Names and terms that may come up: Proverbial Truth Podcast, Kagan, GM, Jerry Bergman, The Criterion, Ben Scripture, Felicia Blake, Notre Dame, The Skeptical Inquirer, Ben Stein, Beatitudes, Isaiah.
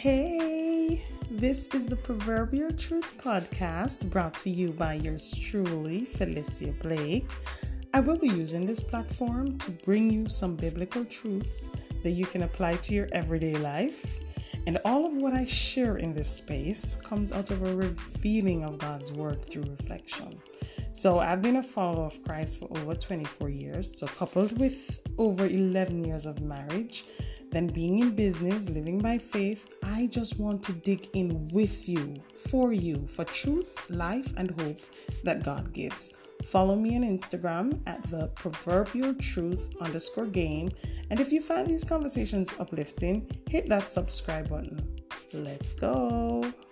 Hey, this is the Proverbial Truth Podcast brought to you by yours truly, Felicia Blake. I will be using this platform to bring you some biblical truths that you can apply to your everyday life. And all of what I share in this space comes out of a revealing of God's word through reflection. So I've been a follower of Christ for over 24 years. So coupled with over 11 years of marriage, then being in business, living by faith, I just want to dig in with you, for truth, life, and hope that God gives. Follow me on Instagram at the proverbialtruth_game. And if you find these conversations uplifting, hit that subscribe button. Let's go.